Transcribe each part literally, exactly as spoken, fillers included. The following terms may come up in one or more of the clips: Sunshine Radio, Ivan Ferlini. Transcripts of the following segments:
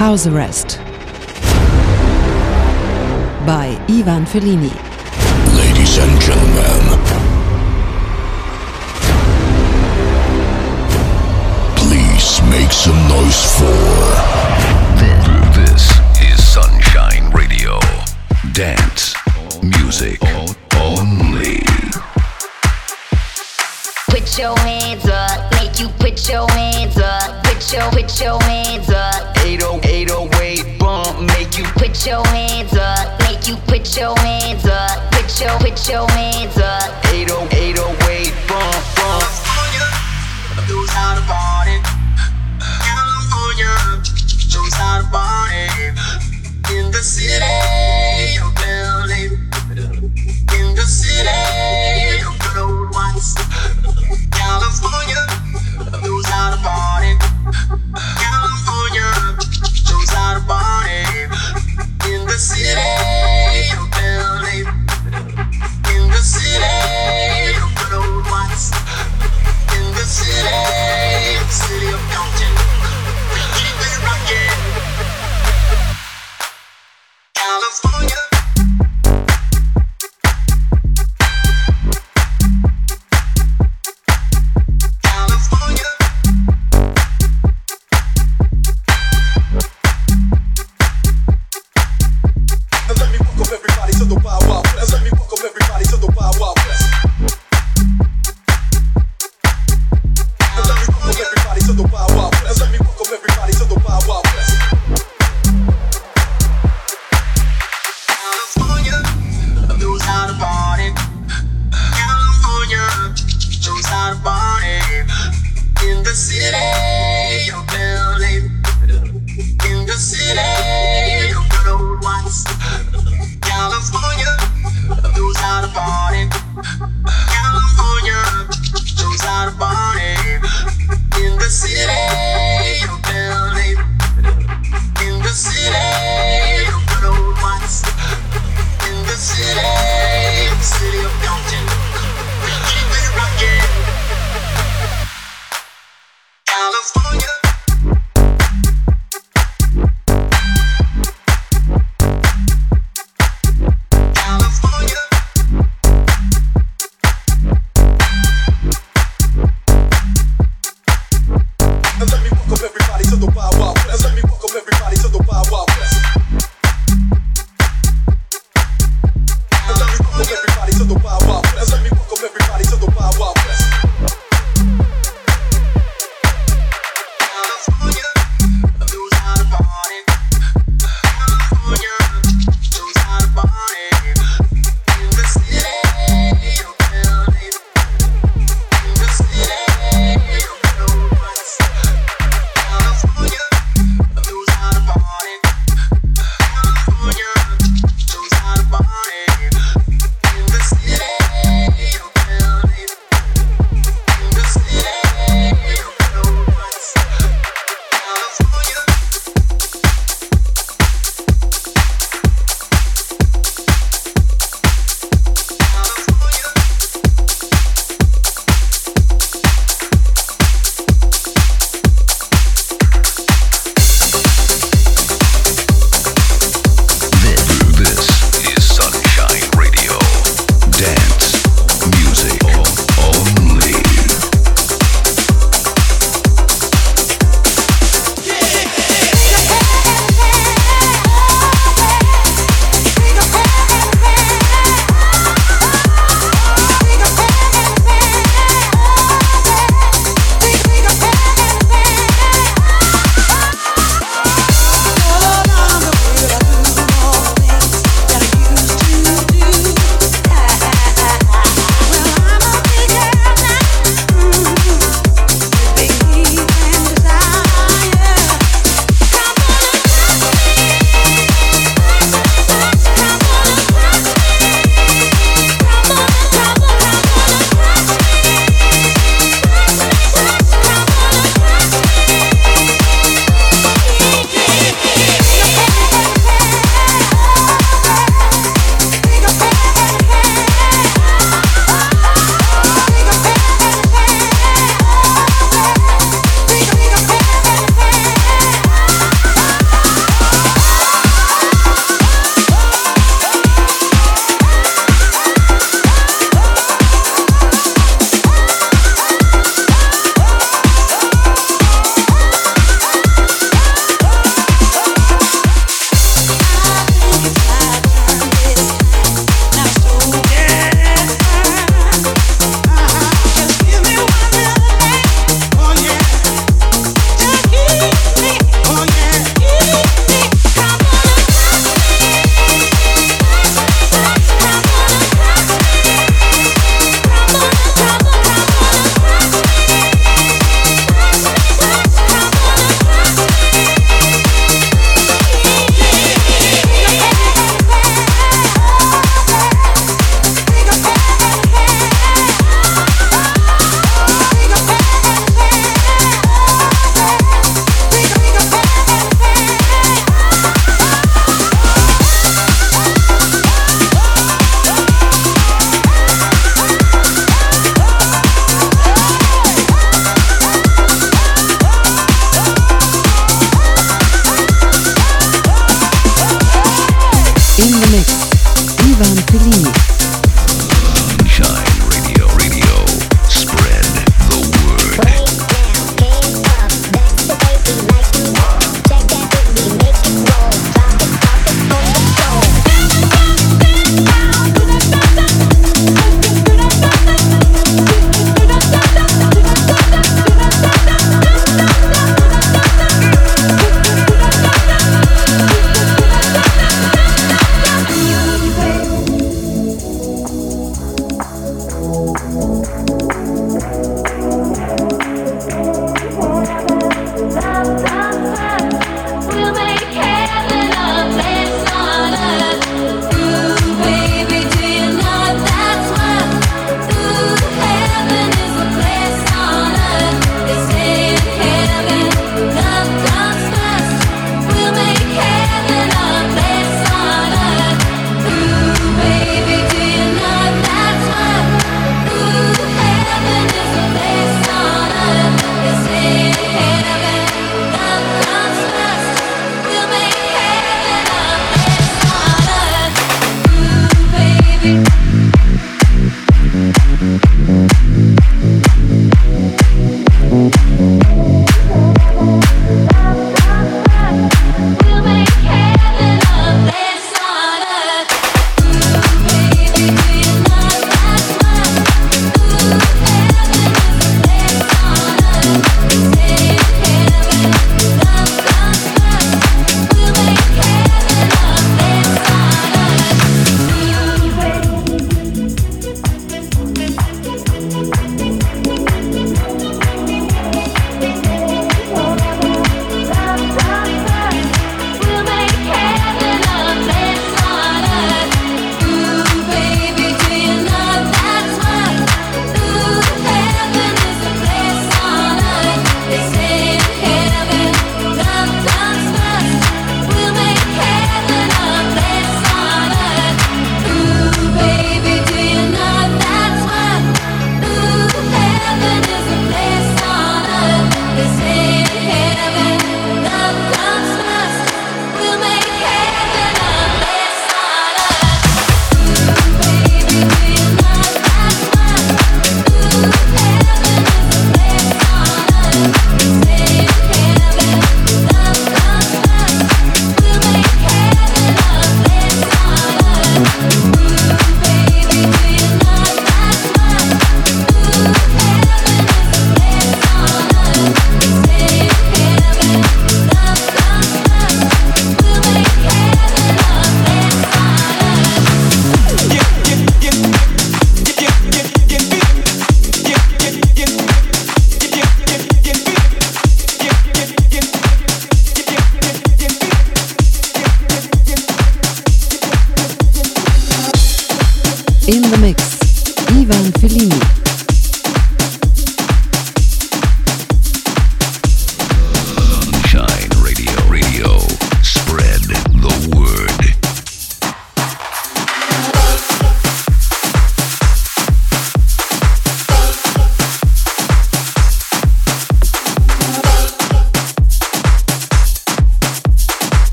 House Arrest by Ivan Ferlini. Ladies and gentlemen, please make some noise for... This is Sunshine Radio. Dance music only. Put your hands up, make you put your hands up, put your put your hands up. eight oh eight oh eight bump, make you put your hands up, make you put your hands up, put your put your hands up. eight oh eight oh eight bump bump. California knows how to party. California knows how to party. In the city of L A, in the city of gold ones. California knows how to party. California knows how to party. In the city of L A, in the city of gold ones. In the city, the city of Compton. We keep it rockin'. California. California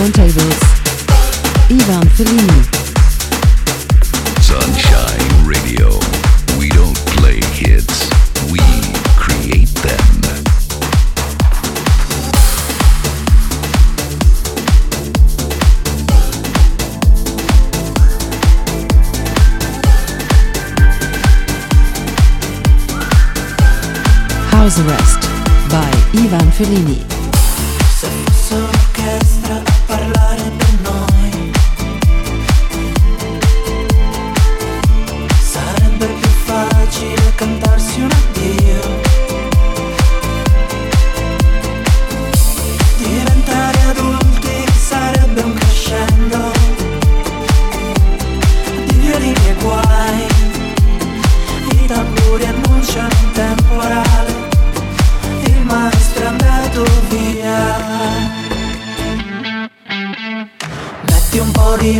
Turntables, Ivan Ferlini. Sunshine Radio. We don't play hits, we create them. House Arrest by Ivan Ferlini.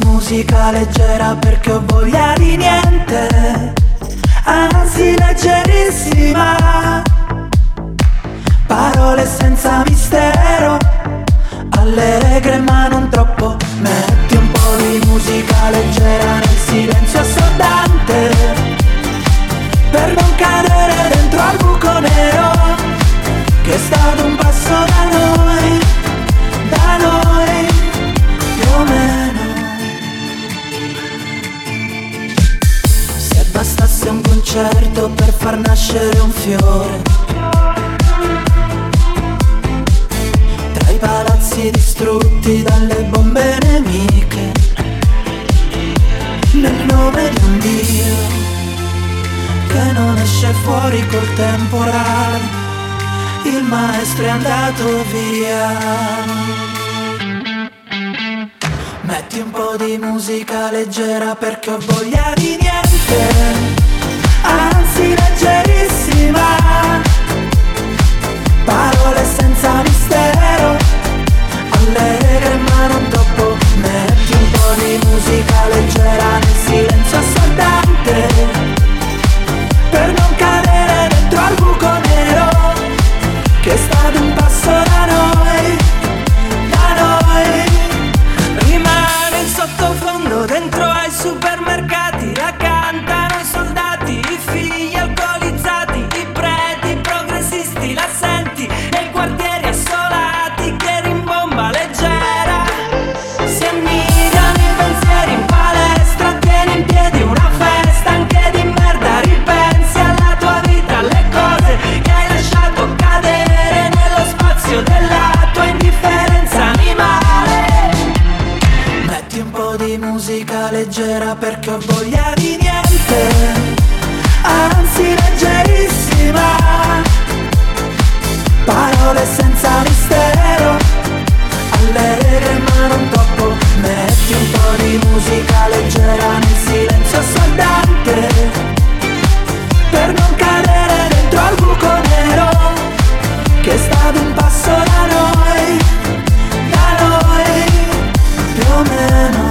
Musica leggera perché ho voglia di niente, anzi leggerissima. Parole senza mistero, allegre ma non troppo. Metti un po' di musica leggera nel silenzio assordante, per non cadere dentro al buco nero che è stato un passo da noi, da noi più o meno. Bastasse un concerto per far nascere un fiore, tra i palazzi distrutti dalle bombe nemiche, nel nome di un Dio che non esce fuori col temporale, il maestro è andato via. Metti un po' di musica leggera perché ho voglia di niente, anzi leggerissima. Parole senza mistero, allegre ma non troppo. Metti un po' di musica leggera nel silenzio assordante, per non cadere dentro al buco nero che sta d'un passo da noi, da noi. Sottofondo dentro ai supermercati la cantano i soldati, i figli alcolizzati, i preti, i progressisti, l'assenti e i quartieri assolati che rimbomba leggera. Si annidano i pensieri in palestra, tieni in piedi una festa anche di merda, ripensi alla tua vita, alle cose che hai lasciato cadere nello spazio della tua indifferenza animale. Un po' di musica leggera perché ho voglia di niente, anzi leggerissima. Parole senza mistero, allegre ma non troppo. Metti un po' di musica leggera nel silenzio assordante, per non cadere dentro al buco nero che sta d'un passo da noi, da noi più o meno.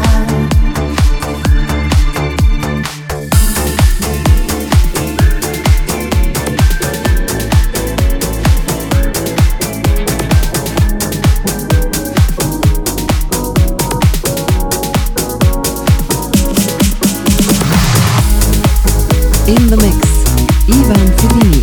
In the mix, Ivan Ferlini.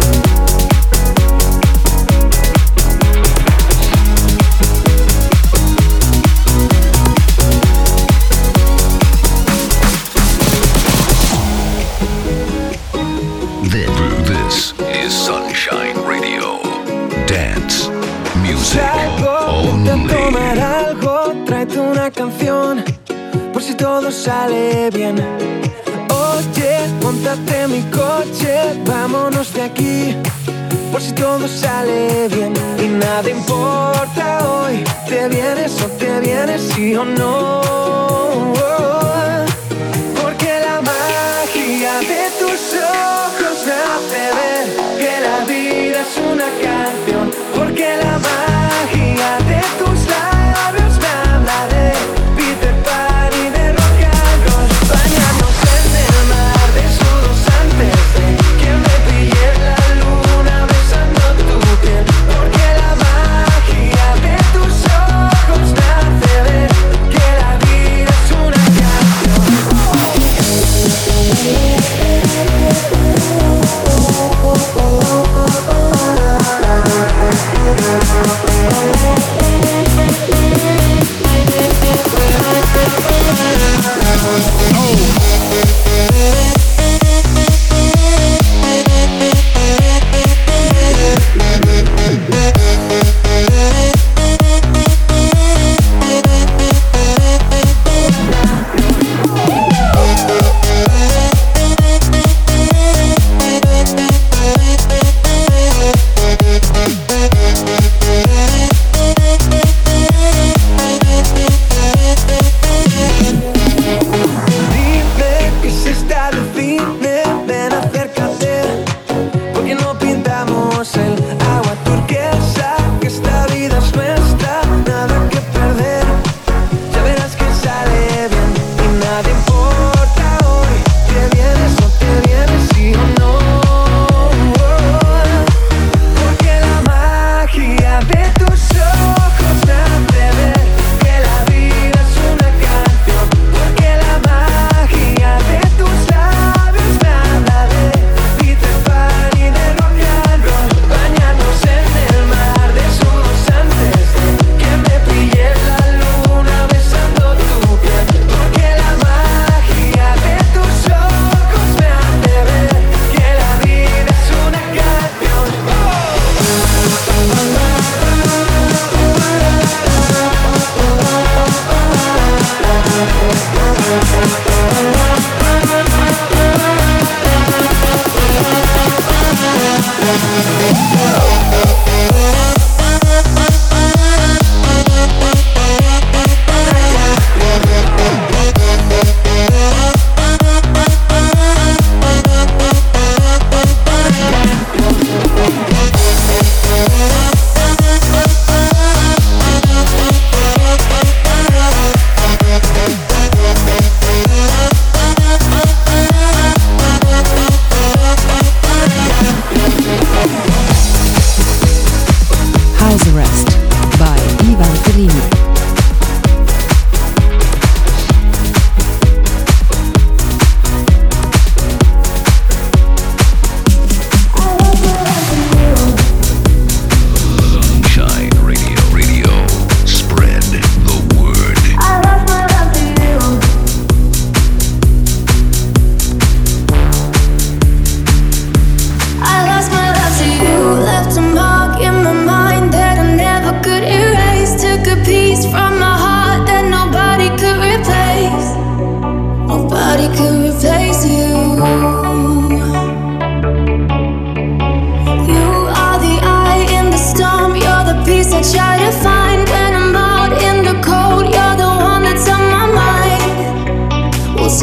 Sale bien. Oye, montate en mi coche, vámonos de aquí, por si todo sale bien. Y nada importa hoy, te vienes o te vienes, sí o no. Porque la magia de tus ojos hace ver que la vida es una canción. Porque la magia de tus labios me habla de Peter Pan. Porque la magia de tus ojos me hace ver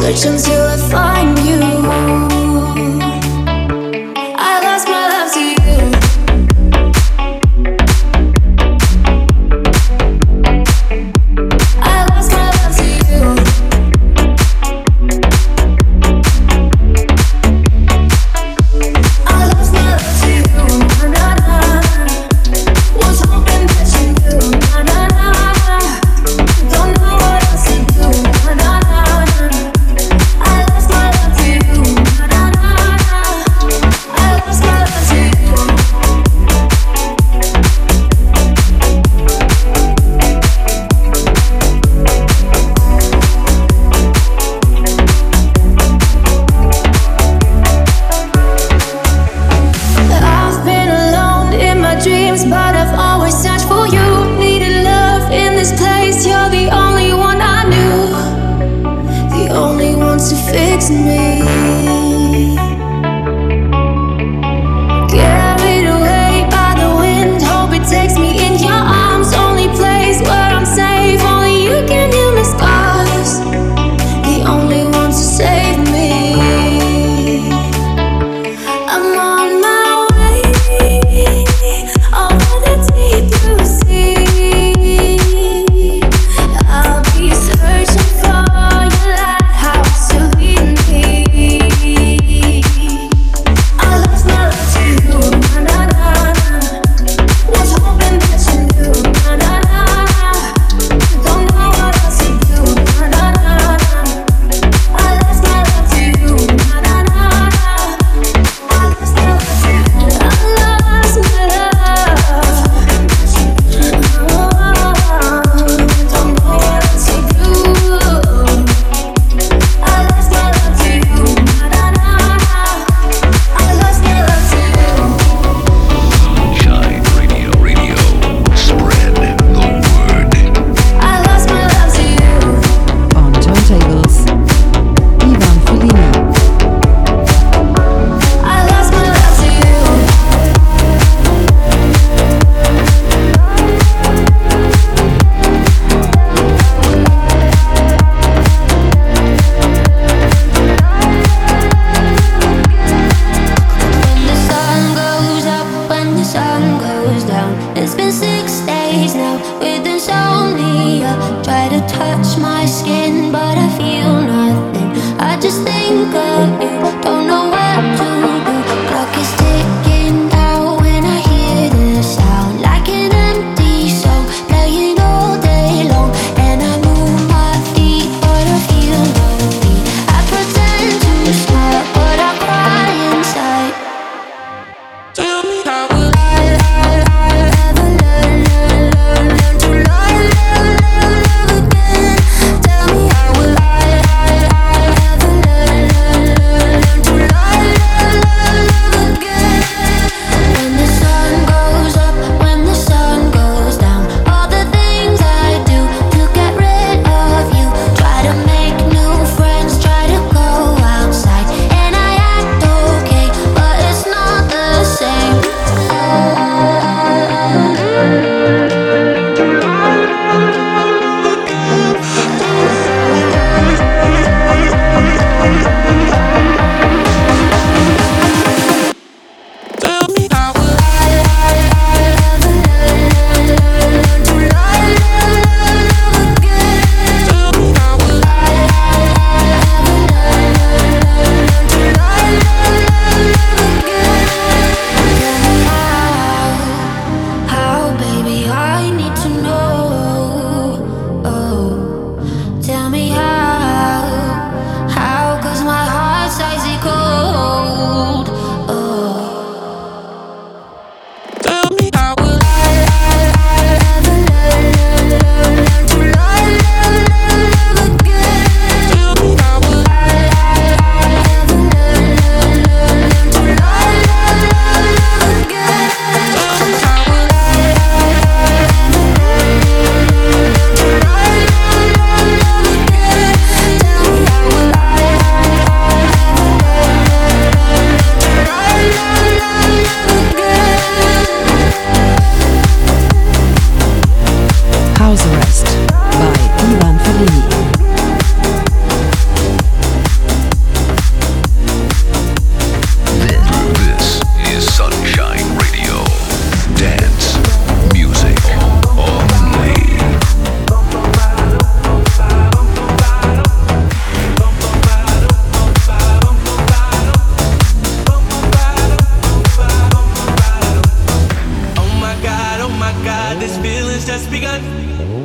search until I find you.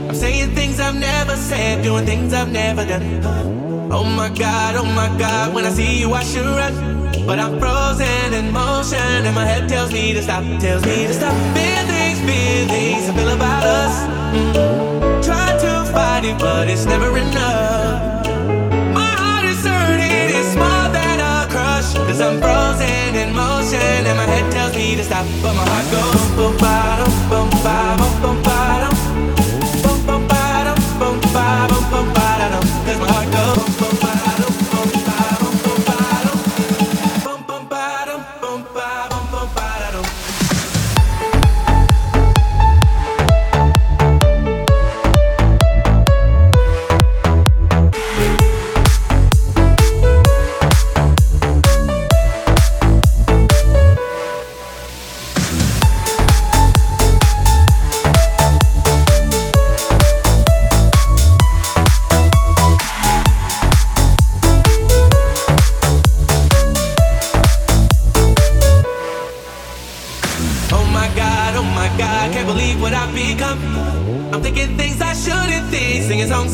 I'm saying things I've never said, doing things I've never done. Oh my God, oh my God, when I see you I should run. But I'm frozen in motion and my head tells me to stop, tells me to stop. Feelings, feelings, I feel about us. Mm-hmm. Try to fight it, but it's never enough. My heart is hurting, it's more than a crush. Cause I'm frozen in motion and my head tells me to stop. But my heart goes, boom, bottom, boom, bottom, boom, bottom. Cause my heart goes bum bottom, bum bottom, bum bottom, bum bum bottom, bum bottom, bum bottom.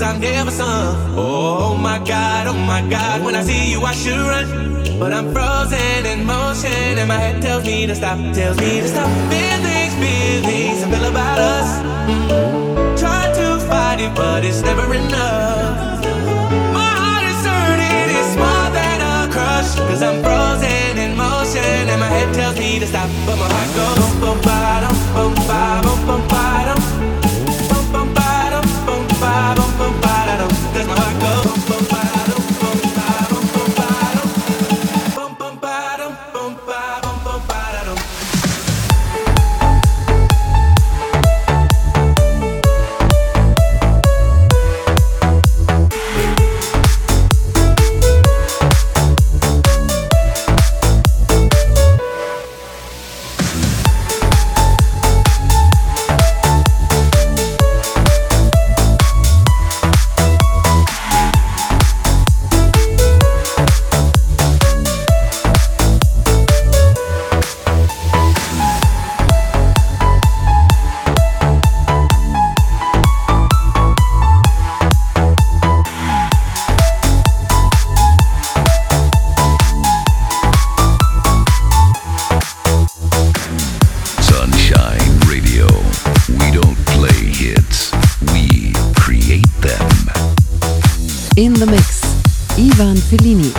I've never sung. Oh my God, oh my God, when I see you I should run. But I'm frozen in motion and my head tells me to stop, tells me to stop. Feelings, feelings, I feel about us. Mm-hmm. Try to fight it, but it's never enough. My heart is hurting, it's more than a crush. Cause I'm frozen in motion and my head tells me to stop. But my heart goes boom, bottom, boom, bottom, boom, bottom. Cause my heart goes bum bottom, bum bottom, bum bottom, bum bum bottom, bum bottom, bum bottom. In the mix, Ivan Ferlini.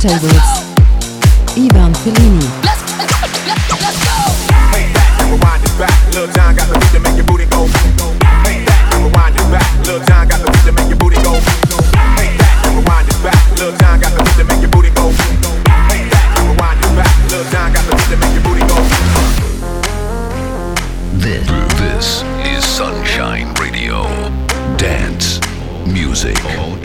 Turntables, Ivan Ferlini. Let's, let's, let's go. Hey, that, rewind it back. Lil John got the beat to make your booty go. Hey, that, rewind it back. Lil John got the beat to make your booty go. Hey, that, rewind it back. Lil John got the beat to make your booty go. Hey, that, rewind it back. Lil John got the beat to make your booty go. This, this is Sunshine Radio. Dance music only.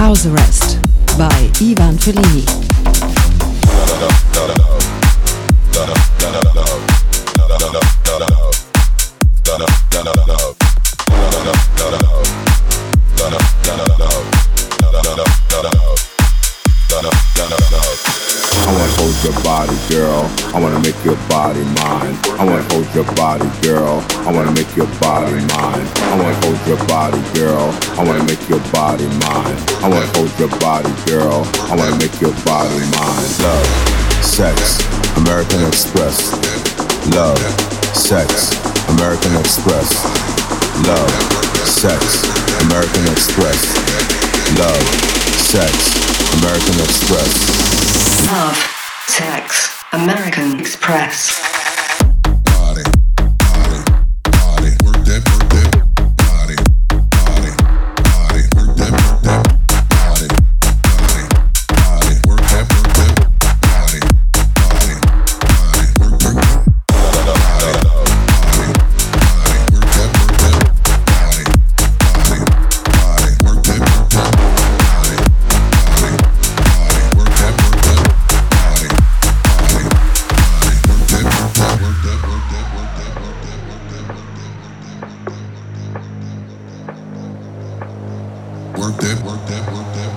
House Arrest by Ivan Ferlini. Your body mine. I wanna hold your body, girl. I wanna make your body mine. I wanna hold your body, girl. I wanna make your body mine. I wanna hold your body, girl. I wanna make your body mine. Love, sex, American Express. Love, sex, American Express. Love, sex, American Express. Love, sex, American Express. Love, sex, American Express. Body, body, body, work that, work that. Body, body, body, work that, work that. Body, body, body, work that, work that. Body, body, body, work that. Body, body, work that, work that. Body, body, body, work that, work that. Body, body, body, work that, work that. Work that, work that, work that, work that, work that, work that, work that.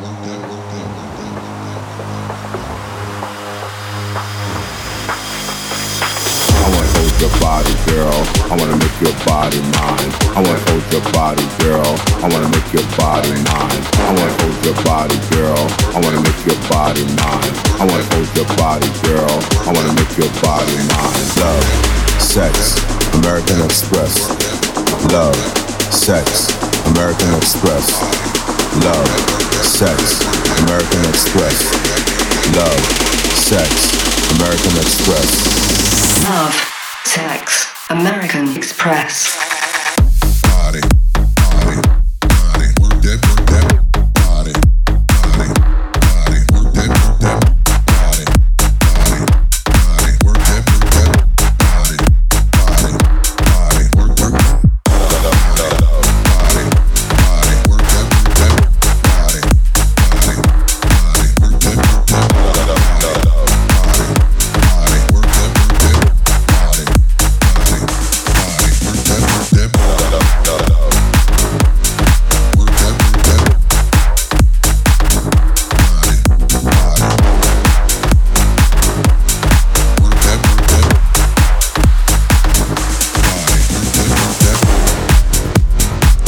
I wanna hold your body, girl. I wanna make your body mine. I wanna hold your body, girl. I wanna make your body mine. I wanna hold your body, girl. I wanna make your body mine. I wanna hold your body, girl. I wanna make your body mine. Love, sex, American Express. Love, sex, American Express. Love, sex, American Express. Love, sex, American Express. Love, sex, American Express. Body, body, body, work that, work that. Body, body, body, work that, work that. Body, body, body, work that, work that. Body, body, body, work that. Body, body, work that, work that. Body,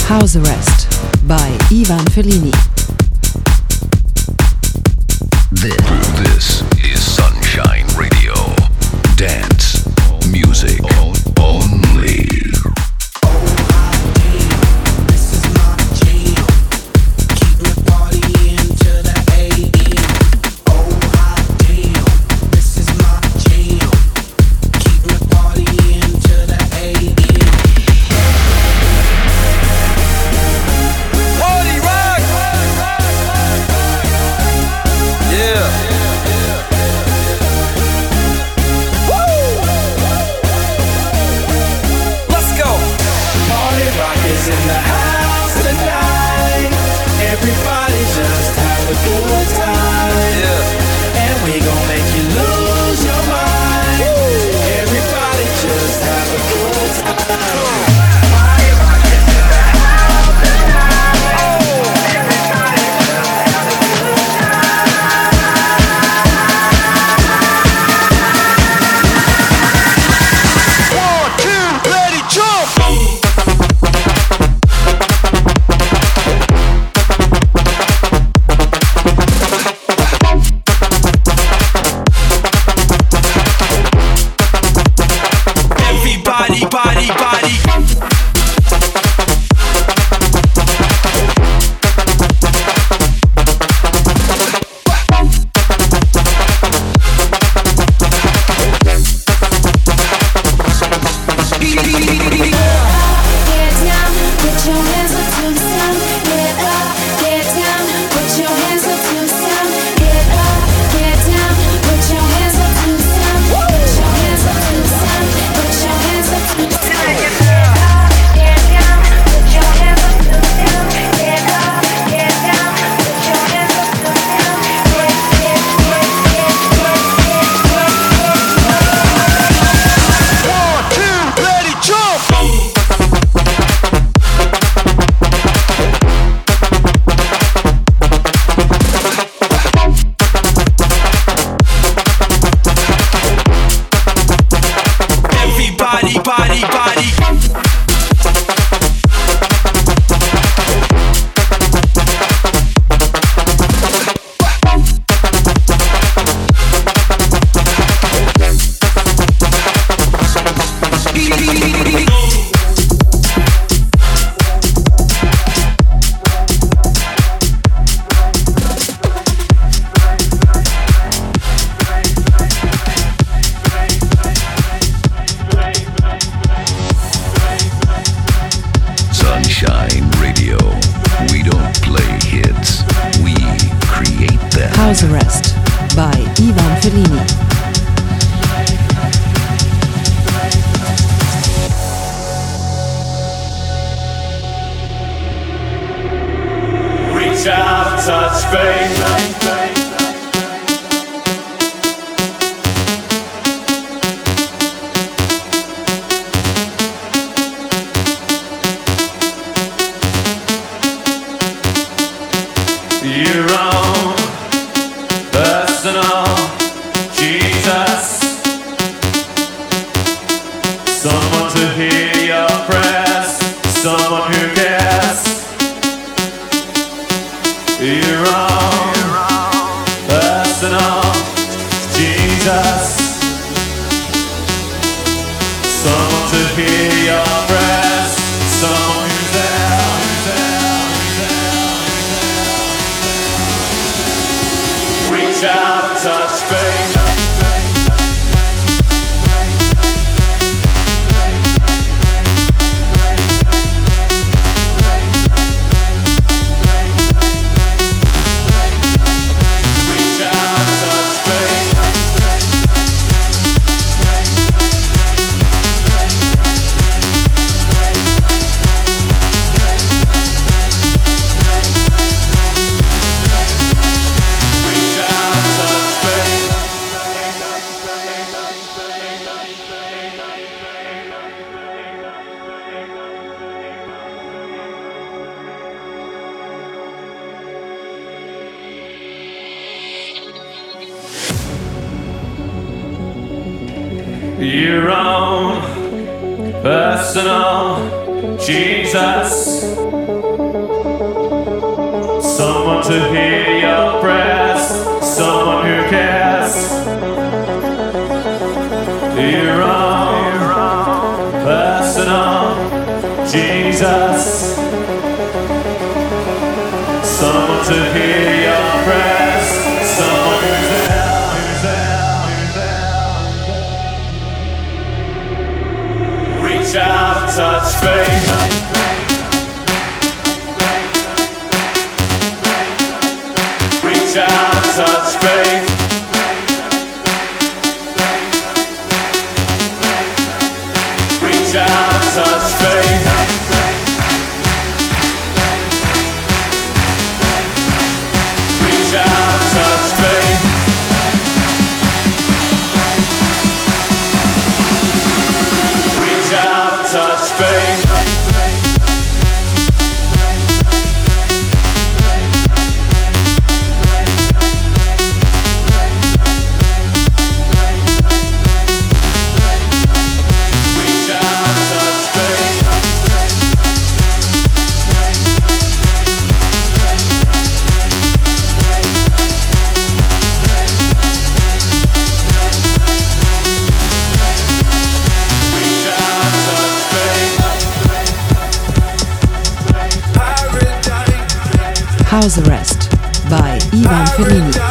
House Arrest by Ivan Ferlini. This is Sunshine Radio. Dance music only. Your own personal Jesus. someone to hear your prayers, someone who cares. You're wrong, personal, Jesus. Someone to hear your prayers, someone who's there, who's there, who's there. Reach out, touch faith. Reach out, touch faith. Reach out, touch faith. Reach out, touch faith. Reach out, touch faith. House Arrest by Ivan Ferlini.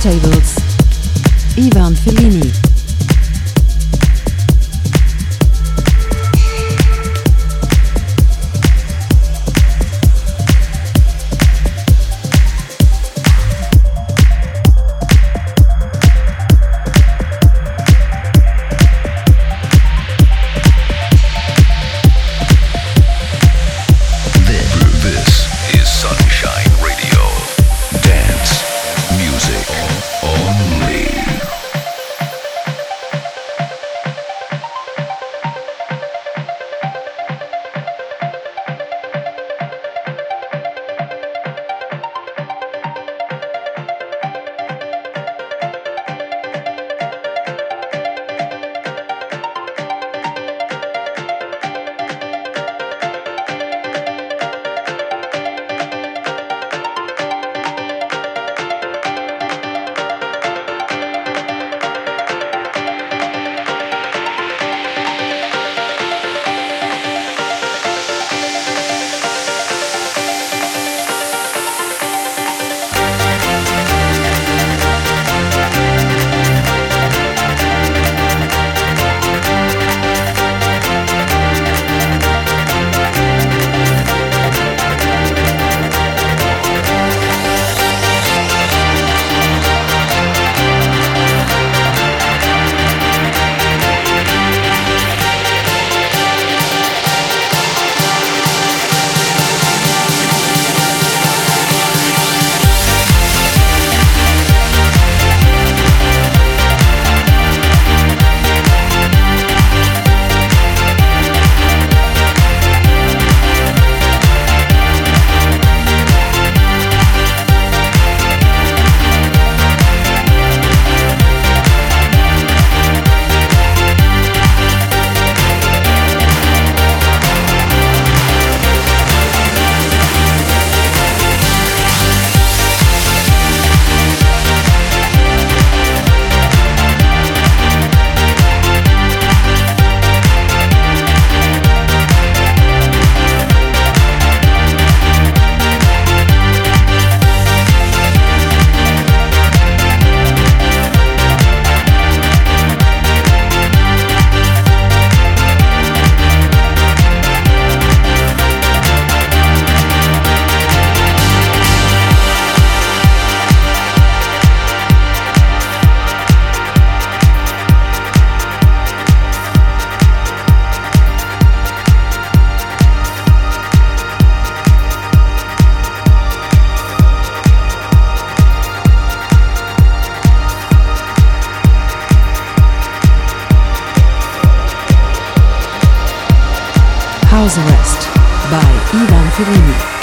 Tables, Ivan Ferlini. House West by Ivan Ferlini.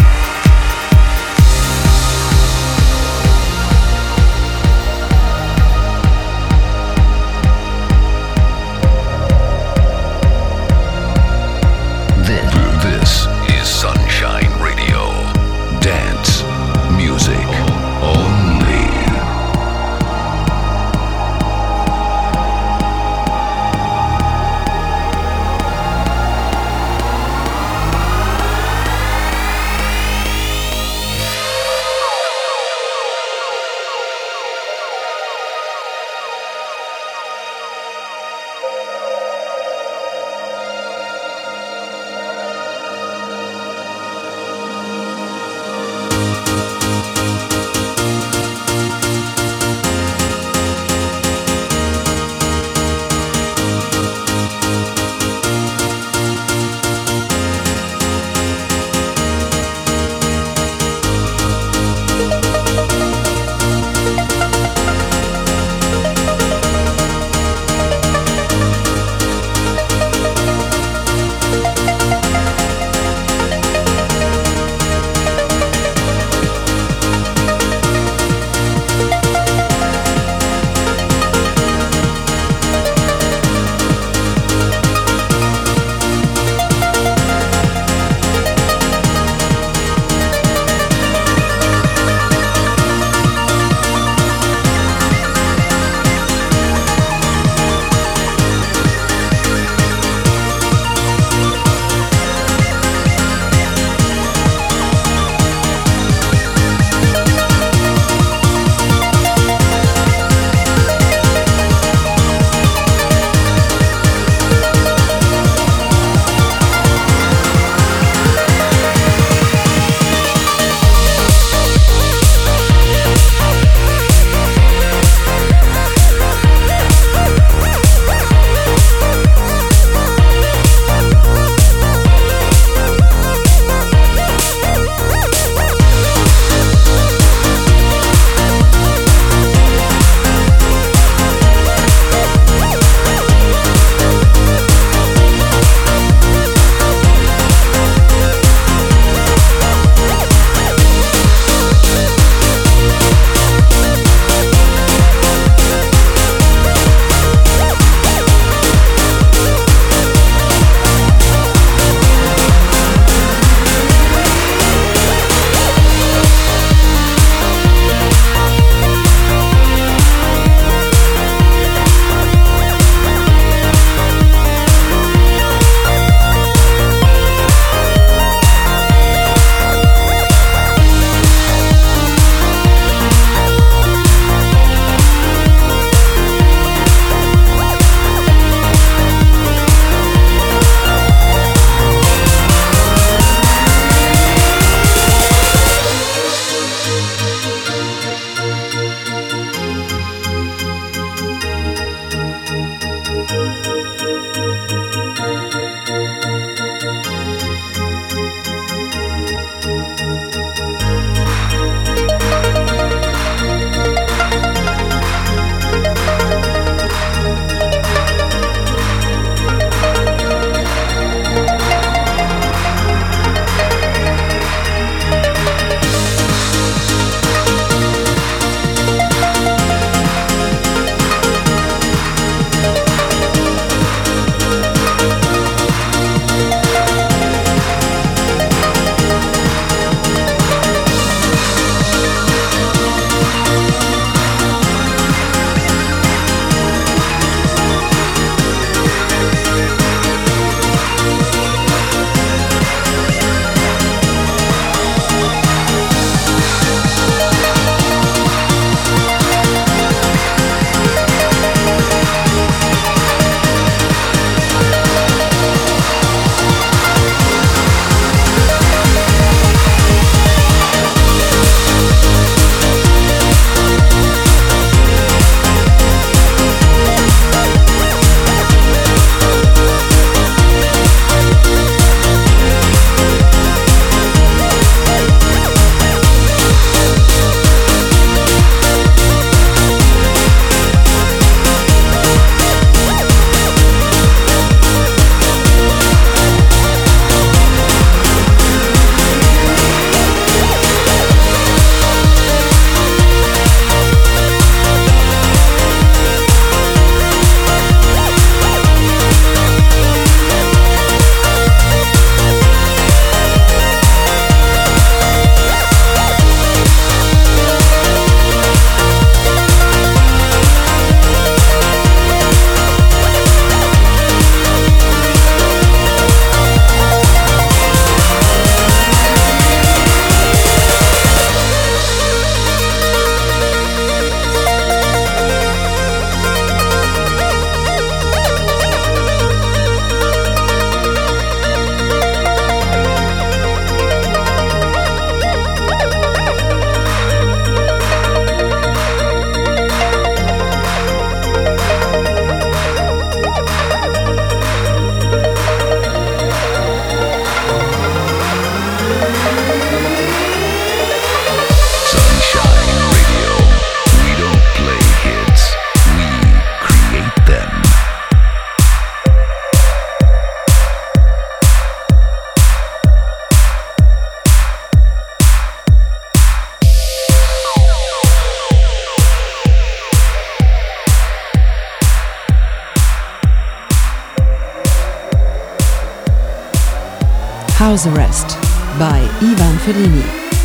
House Arrest by Ivan Ferlini.